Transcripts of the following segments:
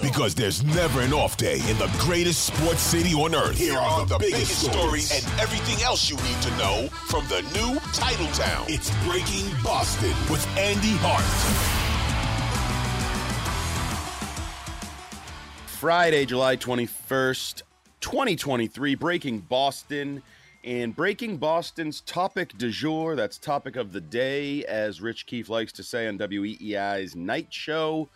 Because there's never an off day in the greatest sports city on earth. Here are the biggest stories and everything else you need to know from the new title town. It's Breaking Boston with Andy Hart. Friday, July 21st, 2023, Breaking Boston. And Breaking Boston's topic du jour, that's topic of the day, as Rich Keefe likes to say on WEEI's night show,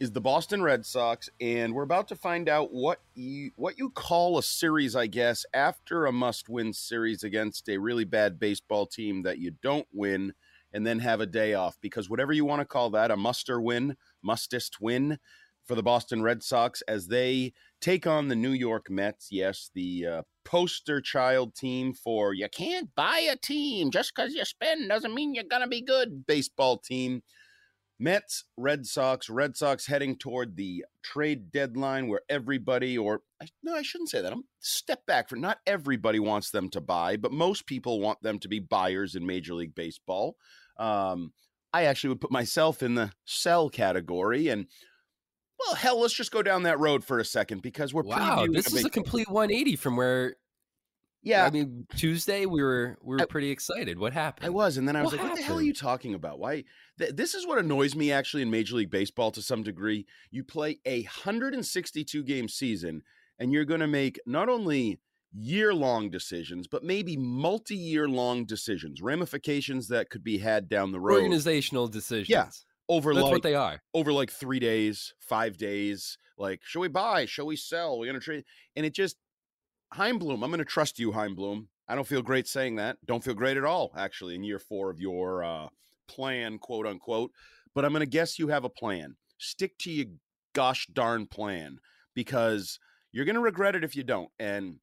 is the Boston Red Sox, and we're about to find out what you call a series, I guess, after a must-win series against a really bad baseball team that you don't win and then have a day off, because whatever you want to call that, a muster win, mustest win for the Boston Red Sox as they take on the New York Mets. Yes, the poster child team for you can't buy a team just because you spend doesn't mean you're going to be good baseball team. Mets, Red Sox heading toward the trade deadline where everybody, not everybody wants them to buy, but most people want them to be buyers in Major League Baseball. I actually would put myself in the sell category, and well, hell, let's just go down that road for a second because we're this is a complete 180 from where. Yeah, I mean, Tuesday we were pretty excited. What happened? I was, and then I was what the hell are you talking about? Why? This is what annoys me actually in Major League Baseball to some degree. You play a 162-game season, and you're going to make not only year-long decisions, but maybe multi-year-long decisions, ramifications that could be had down the road. Organizational decisions. Yeah, what they are. Over like 3 days, 5 days. Like, shall we buy? Shall we sell? We're going to trade, and it just. Chaim Bloom, I'm going to trust you, Chaim Bloom. I don't feel great saying that. Don't feel great at all, actually, in year four of your plan, quote unquote. But I'm going to guess you have a plan. Stick to your gosh darn plan because you're going to regret it if you don't. And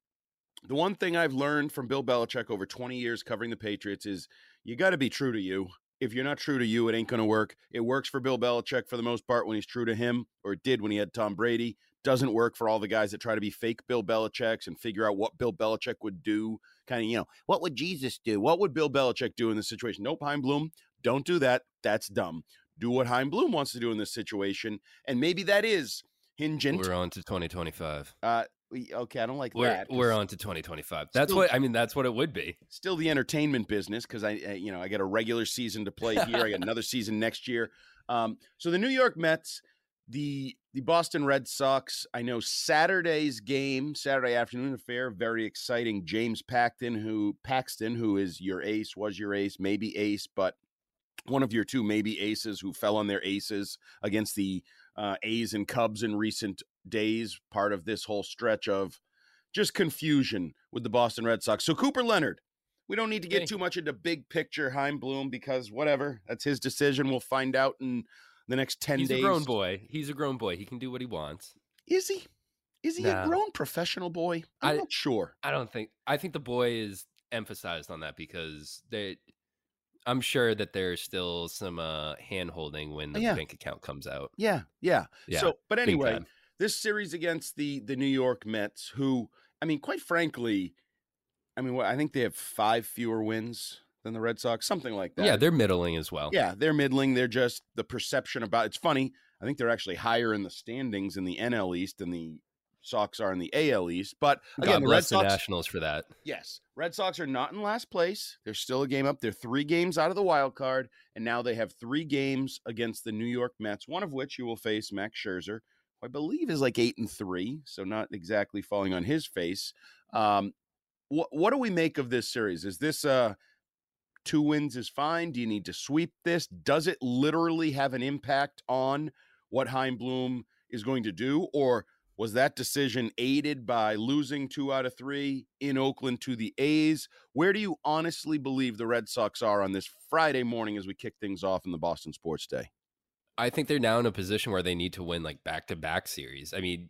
the one thing I've learned from Bill Belichick over 20 years covering the Patriots is you got to be true to you. If you're not true to you, it ain't going to work. It works for Bill Belichick for the most part when he's true to him, or it did when he had Tom Brady. Doesn't work for all the guys that try to be fake Bill Belichick's and figure out what Bill Belichick would do. Kind of, what would Jesus do? What would Bill Belichick do in this situation? Nope, Chaim Bloom, don't do that. That's dumb. Do what Chaim Bloom wants to do in this situation. And maybe that is hinging. We're on to 2025. Okay, I don't like that. We're on to 2025. That's what it would be. Still the entertainment business because I got a regular season to play here. I got another season next year. So the New York Mets, The Boston Red Sox, I know Saturday afternoon affair, very exciting. James Paxton, who is your ace, was your ace, maybe ace, but one of your two maybe aces who fell on their aces against the A's and Cubs in recent days, part of this whole stretch of just confusion with the Boston Red Sox. So Cooper Leonard, we don't need to get too much into big picture Chaim Bloom because whatever, that's his decision. We'll find out in the next 10 days. He's a grown boy. He can do what he wants. Is he? Is he a grown professional boy? I'm not sure. I think the boy is emphasized on that because I'm sure that there's still some hand-holding when the bank account comes out. Yeah. So, but anyway, this series against the New York Mets, who, quite frankly, I think they have 5 fewer wins than the Red Sox, something like that. Yeah, they're middling as well. Yeah, they're middling. They're just the perception about it's funny. I think they're actually higher in the standings in the NL East than the Sox are in the AL East. But again, the Red Sox, the Nationals for that. Yes. Red Sox are not in last place. They're still a game up. They're 3 games out of the wild card. And now they have 3 games against the New York Mets, one of which you will face Max Scherzer, who I believe is like 8-3. So not exactly falling on his face. What do we make of this series? Is this 2 wins is fine? Do you need to sweep this? Does it literally have an impact on what Chaim Bloom is going to do? Or was that decision aided by losing 2 out of 3 in Oakland to the A's? Where do you honestly believe the Red Sox are on this Friday morning as we kick things off in the Boston Sports Day? I think they're now in a position where they need to win like back-to-back series. I mean,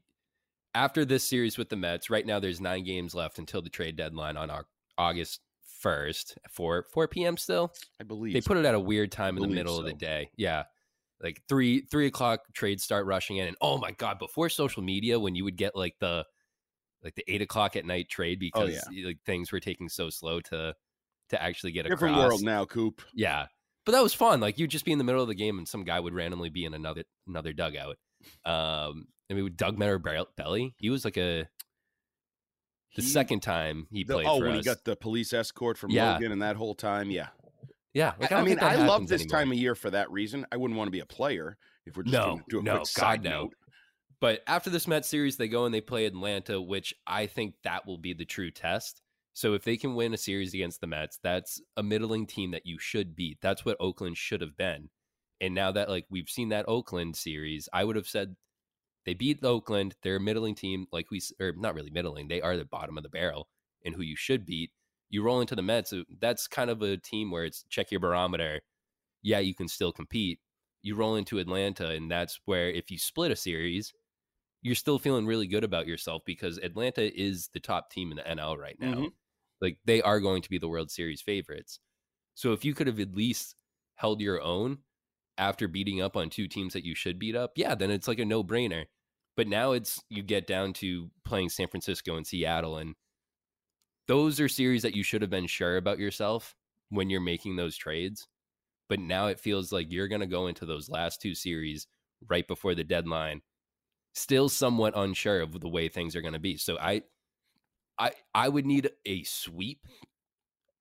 after this series with the Mets, right now there's 9 games left until the trade deadline on August 1st, 4 p.m. still. I believe they put it at a weird time in the middle of the day. Yeah. Like 3 o'clock trades start rushing in, and oh my God, before social media, when you would get like the 8 o'clock at night trade, because like things were taking so slow to actually get across. Different world now, Coop. Yeah. But that was fun. Like you'd just be in the middle of the game and some guy would randomly be in another dugout. I mean, with Doug Mattingly, he was like the second time he played for us. Oh, when he got the police escort from Logan and that whole time. Yeah. Yeah, like, I love this anymore. Time of year for that reason. I wouldn't want to be a player if we're just going to do a quick side note. But after this Mets series, they go and they play Atlanta, which I think that will be the true test. So if they can win a series against the Mets, that's a middling team that you should beat. That's what Oakland should have been. And now that like we've seen that Oakland series, I would have said they beat Oakland. They're a middling team, like we or not really middling. They are the bottom of the barrel, and who you should beat. You roll into the Mets, that's kind of a team where it's check your barometer. Yeah, you can still compete. You roll into Atlanta, and that's where if you split a series, you're still feeling really good about yourself because Atlanta is the top team in the NL right now. Mm-hmm. Like they are going to be the World Series favorites. So if you could have at least held your own after beating up on 2 teams that you should beat up, then it's like a no-brainer. But now it's you get down to playing San Francisco and Seattle, and those are series that you should have been sure about yourself when you're making those trades. But now it feels like you're going to go into those last 2 series right before the deadline, still somewhat unsure of the way things are going to be. So I would need a sweep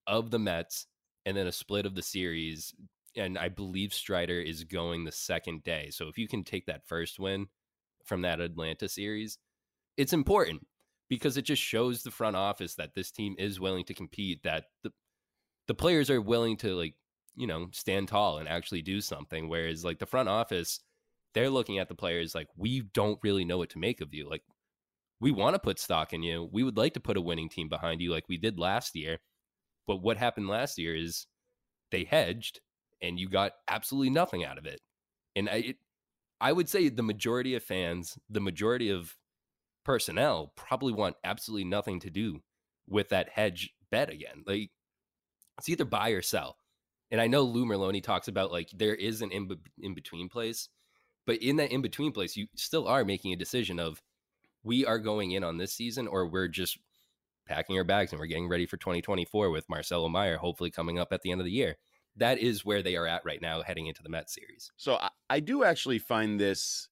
of the Mets and then a split of the series. And I believe Strider is going the second day. So if you can take that first win from that Atlanta series, it's important. Because it just shows the front office that this team is willing to compete, that the players are willing to, like, you know, stand tall and actually do something. Whereas, like, the front office, they're looking at the players like, we don't really know what to make of you. Like, we want to put stock in you. We would like to put a winning team behind you like we did last year. But what happened last year is they hedged, and you got absolutely nothing out of it. And I would say the majority of fans, the majority of personnel probably want absolutely nothing to do with that hedge bet again. Like, it's either buy or sell. And I know Lou Merloni talks about like there is an in-between place, but in that in-between place, you still are making a decision of we are going in on this season or we're just packing our bags and we're getting ready for 2024 with Marcelo Meyer hopefully coming up at the end of the year. That is where they are at right now heading into the Mets series. So I do actually find this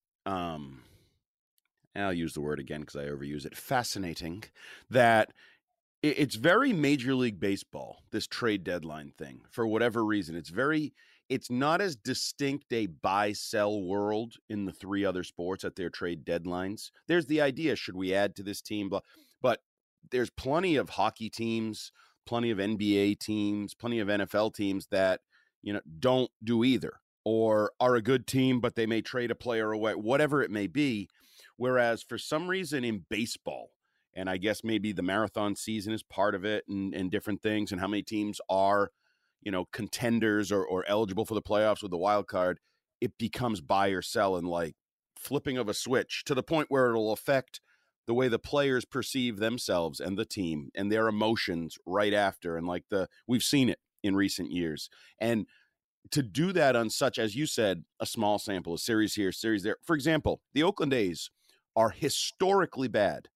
and I'll use the word again because I overuse it, fascinating, that it's very Major League Baseball, this trade deadline thing, for whatever reason. It's not as distinct a buy-sell world in the 3 other sports at their trade deadlines. There's the idea, should we add to this team? But there's plenty of hockey teams, plenty of NBA teams, plenty of NFL teams that, you know, don't do either or are a good team, but they may trade a player away, whatever it may be. Whereas for some reason in baseball, and I guess maybe the marathon season is part of it and different things and how many teams are, you know, contenders or eligible for the playoffs with the wild card, it becomes buy or sell and like flipping of a switch to the point where it'll affect the way the players perceive themselves and the team and their emotions right after. And like we've seen it in recent years. And to do that on such, as you said, a small sample, a series here, series there. For example, the Oakland A's are historically bad,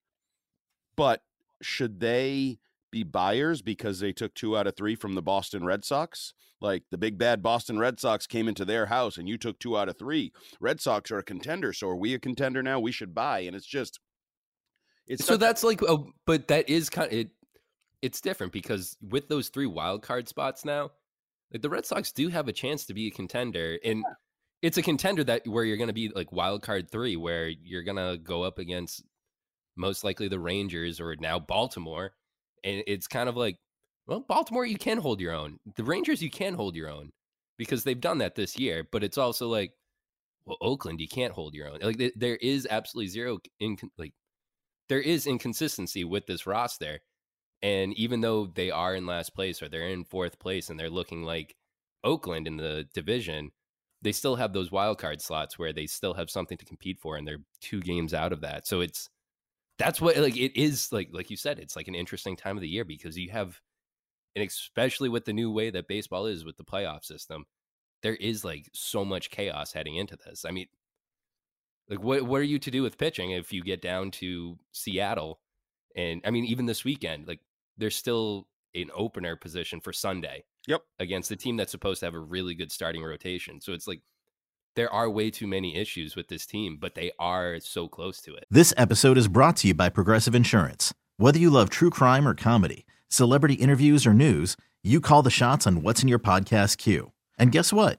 but should they be buyers because they took 2 out of 3 from the Boston Red Sox? Like the big bad Boston Red Sox came into their house and you took 2 out of 3. Red Sox are a contender, so are we a contender now? We should buy. And it's just It's so that's like, oh, but that is kind of, it's different because with those three wild card spots now, like the Red Sox do have a chance to be a contender, and it's a contender that where you're going to be like wild card three, where you're going to go up against most likely the Rangers or now Baltimore, and it's kind of like, well, Baltimore, you can hold your own. The Rangers, you can hold your own because they've done that this year, but it's also like, well, Oakland, you can't hold your own. Like there is absolutely zero there is inconsistency with this roster. And even though they are in last place or they're in fourth place and they're looking like Oakland in the division, they still have those wild card slots where they still have something to compete for, and they're two games out of that. So that's what, like, it is like you said, it's like an interesting time of the year because you have, and especially with the new way that baseball is with the playoff system, there is like so much chaos heading into this. I mean, like what are you to do with pitching if you get down to Seattle? And I mean, even this weekend, like there's still an opener position for Sunday. Yep. Against the team that's supposed to have a really good starting rotation. So it's like there are way too many issues with this team, but they are so close to it. This episode is brought to you by Progressive Insurance. Whether you love true crime or comedy, celebrity interviews or news, you call the shots on what's in your podcast queue. And guess what?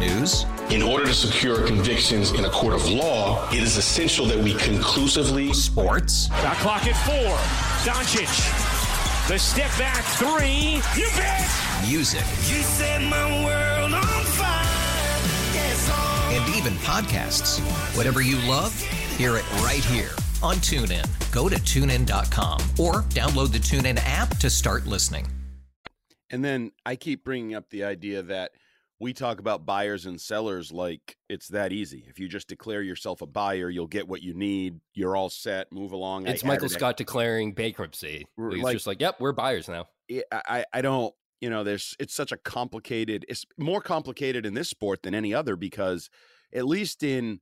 News. In order to secure convictions in a court of law, it is essential that we conclusively. Sports. Got clock at 4. Doncic. The step back 3. You bet. Music. You set my world on fire. Yes, and even podcasts. Whatever you love, hear it right here on TuneIn. Go to TuneIn.com or download the TuneIn app to start listening. And then I keep bringing up the idea that we talk about buyers and sellers like it's that easy. If you just declare yourself a buyer, you'll get what you need. You're all set. Move along. It's Michael Scott declaring bankruptcy. He's just like, yep, we're buyers now. I don't, you know, it's such a complicated, it's more complicated in this sport than any other because at least in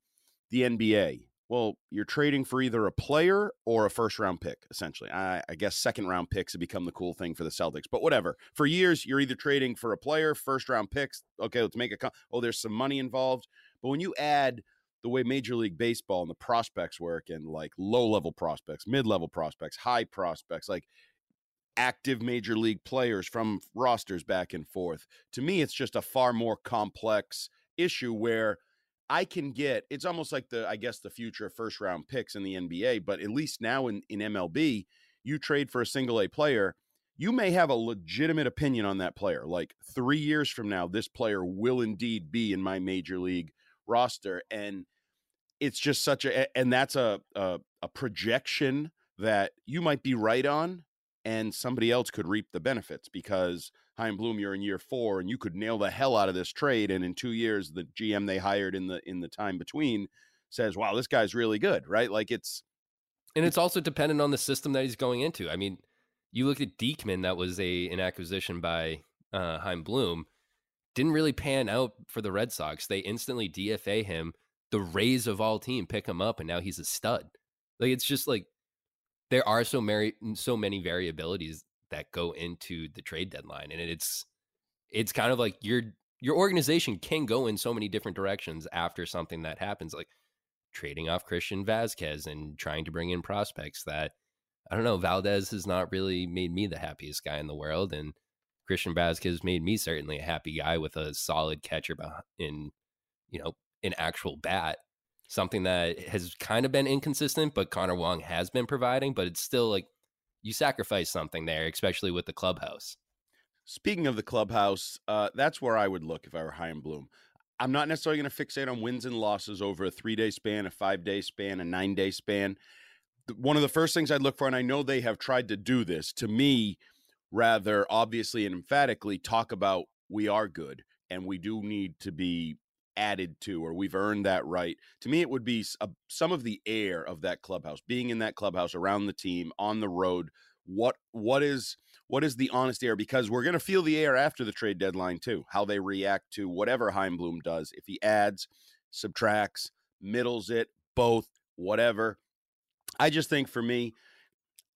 the NBA, well, you're trading for either a player or a first round pick, essentially. I guess second round picks have become the cool thing for the Celtics, but whatever. For years, you're either trading for a player, first round picks. Okay, let's make there's some money involved. But when you add the way Major League Baseball and the prospects work and like low level prospects, mid level prospects, high prospects, like active Major League players from rosters back and forth, to me, it's just a far more complex issue where I can get, it's almost like the future of first round picks in the NBA, but at least now in MLB, you trade for a single A player. You may have a legitimate opinion on that player. Like 3 years from now, this player will indeed be in my major league roster. And it's just such and that's a projection that you might be right on and somebody else could reap the benefits because Chaim Bloom, you're in year 4 and you could nail the hell out of this trade. And in 2 years, the GM they hired in the time between says, wow, this guy's really good, right? Like it's also dependent on the system that he's going into. I mean, you look at Diekman, that was an acquisition by Chaim Bloom, didn't really pan out for the Red Sox. They instantly DFA him, the Rays of all team pick him up, and now he's a stud. Like, it's just like, there are so many variabilities that go into the trade deadline. And it's kind of like your organization can go in so many different directions after something that happens, like trading off Christian Vazquez and trying to bring in prospects that, I don't know, Valdez has not really made me the happiest guy in the world. And Christian Vazquez made me certainly a happy guy with a solid catcher in, you know, an actual bat, something that has kind of been inconsistent, but Connor Wong has been providing, but it's still like, you sacrifice something there, especially with the clubhouse. Speaking of the clubhouse, that's where I would look if I were Chaim Bloom. I'm not necessarily going to fixate on wins and losses over a 3-day span, a 5-day span, a 9-day span. One of the first things I'd look for, and I know they have tried to do this, to me, rather obviously and emphatically talk about we are good and we do need to be added to, or we've earned that right. To me, it would be some of the air of that clubhouse, being in that clubhouse, around the team, on the road, What is the honest air? Because we're going to feel the air after the trade deadline too, how they react to whatever Chaim Bloom does. If he adds, subtracts, middles it, both, whatever. I just think for me,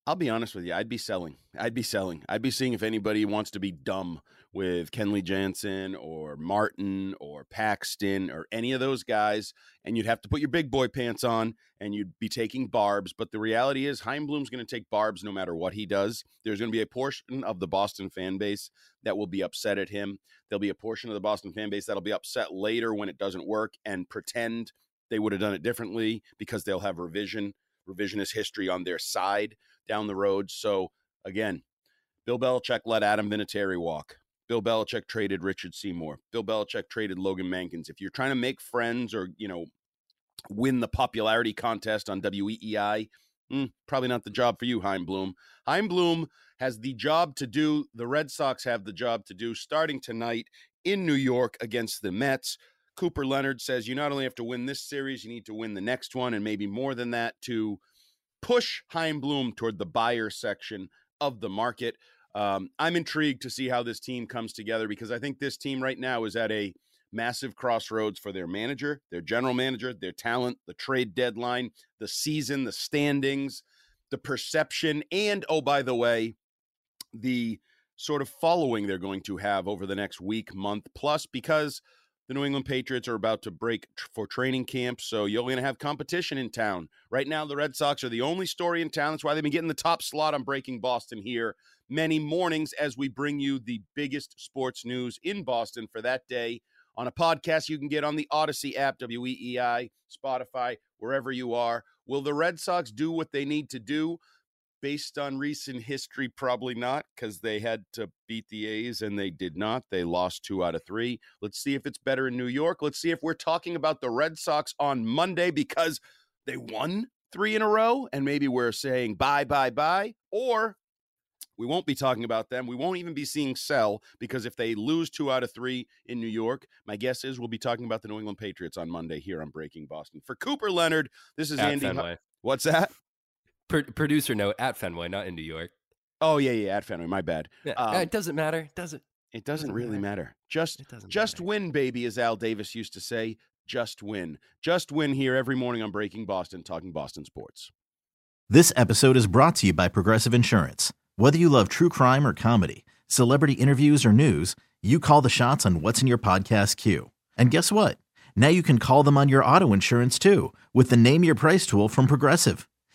I'll be honest with you, I'd be selling. I'd be seeing if anybody wants to be dumb with Kenley Jansen or Martin or Paxton or any of those guys, and you'd have to put your big boy pants on and you'd be taking barbs. But the reality is Chaim Bloom's going to take barbs no matter what he does. There's going to be a portion of the Boston fan base that will be upset at him. There'll be a portion of the Boston fan base that'll be upset later when it doesn't work and pretend they would have done it differently because they'll have revisionist history on their side down the road. So again, Bill Belichick let Adam Vinatieri walk. Bill Belichick traded Richard Seymour. Bill Belichick traded Logan Mankins. If you're trying to make friends or, you know, win the popularity contest on WEEI, probably not the job for you, Chaim Bloom. Chaim Bloom has the job to do. The Red Sox have the job to do starting tonight in New York against the Mets. Cooper Leonard says you not only have to win this series, you need to win the next one and maybe more than that to push Chaim Bloom toward the buyer section of the market. I'm intrigued to see how this team comes together because I think this team right now is at a massive crossroads for their manager, their general manager, their talent, the trade deadline, the season, the standings, the perception, and, oh, by the way, the sort of following they're going to have over the next week, month, plus because the New England Patriots are about to break for training camp, so you're going to have competition in town. Right now, the Red Sox are the only story in town. That's why they've been getting the top slot on Breaking Boston here many mornings as we bring you the biggest sports news in Boston for that day on a podcast you can get on the Odyssey app, WEEI, Spotify, wherever you are. Will the Red Sox do what they need to do? Based on recent history, probably not, because they had to beat the A's and they did not. They lost 2 out of 3. Let's see if it's better in New York. Let's see if we're talking about the Red Sox on Monday because they won 3 in a row and maybe we're saying bye, or we won't be talking about them. We won't even be seeing sell because if they lose 2 out of 3 in New York, my guess is we'll be talking about the New England Patriots on Monday here on Breaking Boston. For Cooper Leonard, this is Andy Hart. What's that? Producer note, at Fenway, not in New York. Oh, yeah, at Fenway, my bad. Yeah, it doesn't matter, does it? It doesn't really matter. Just win, baby, as Al Davis used to say. Just win. Just win here every morning on Breaking Boston, talking Boston sports. This episode is brought to you by Progressive Insurance. Whether you love true crime or comedy, celebrity interviews or news, you call the shots on what's in your podcast queue. And guess what? Now you can call them on your auto insurance, too, with the Name Your Price tool from Progressive.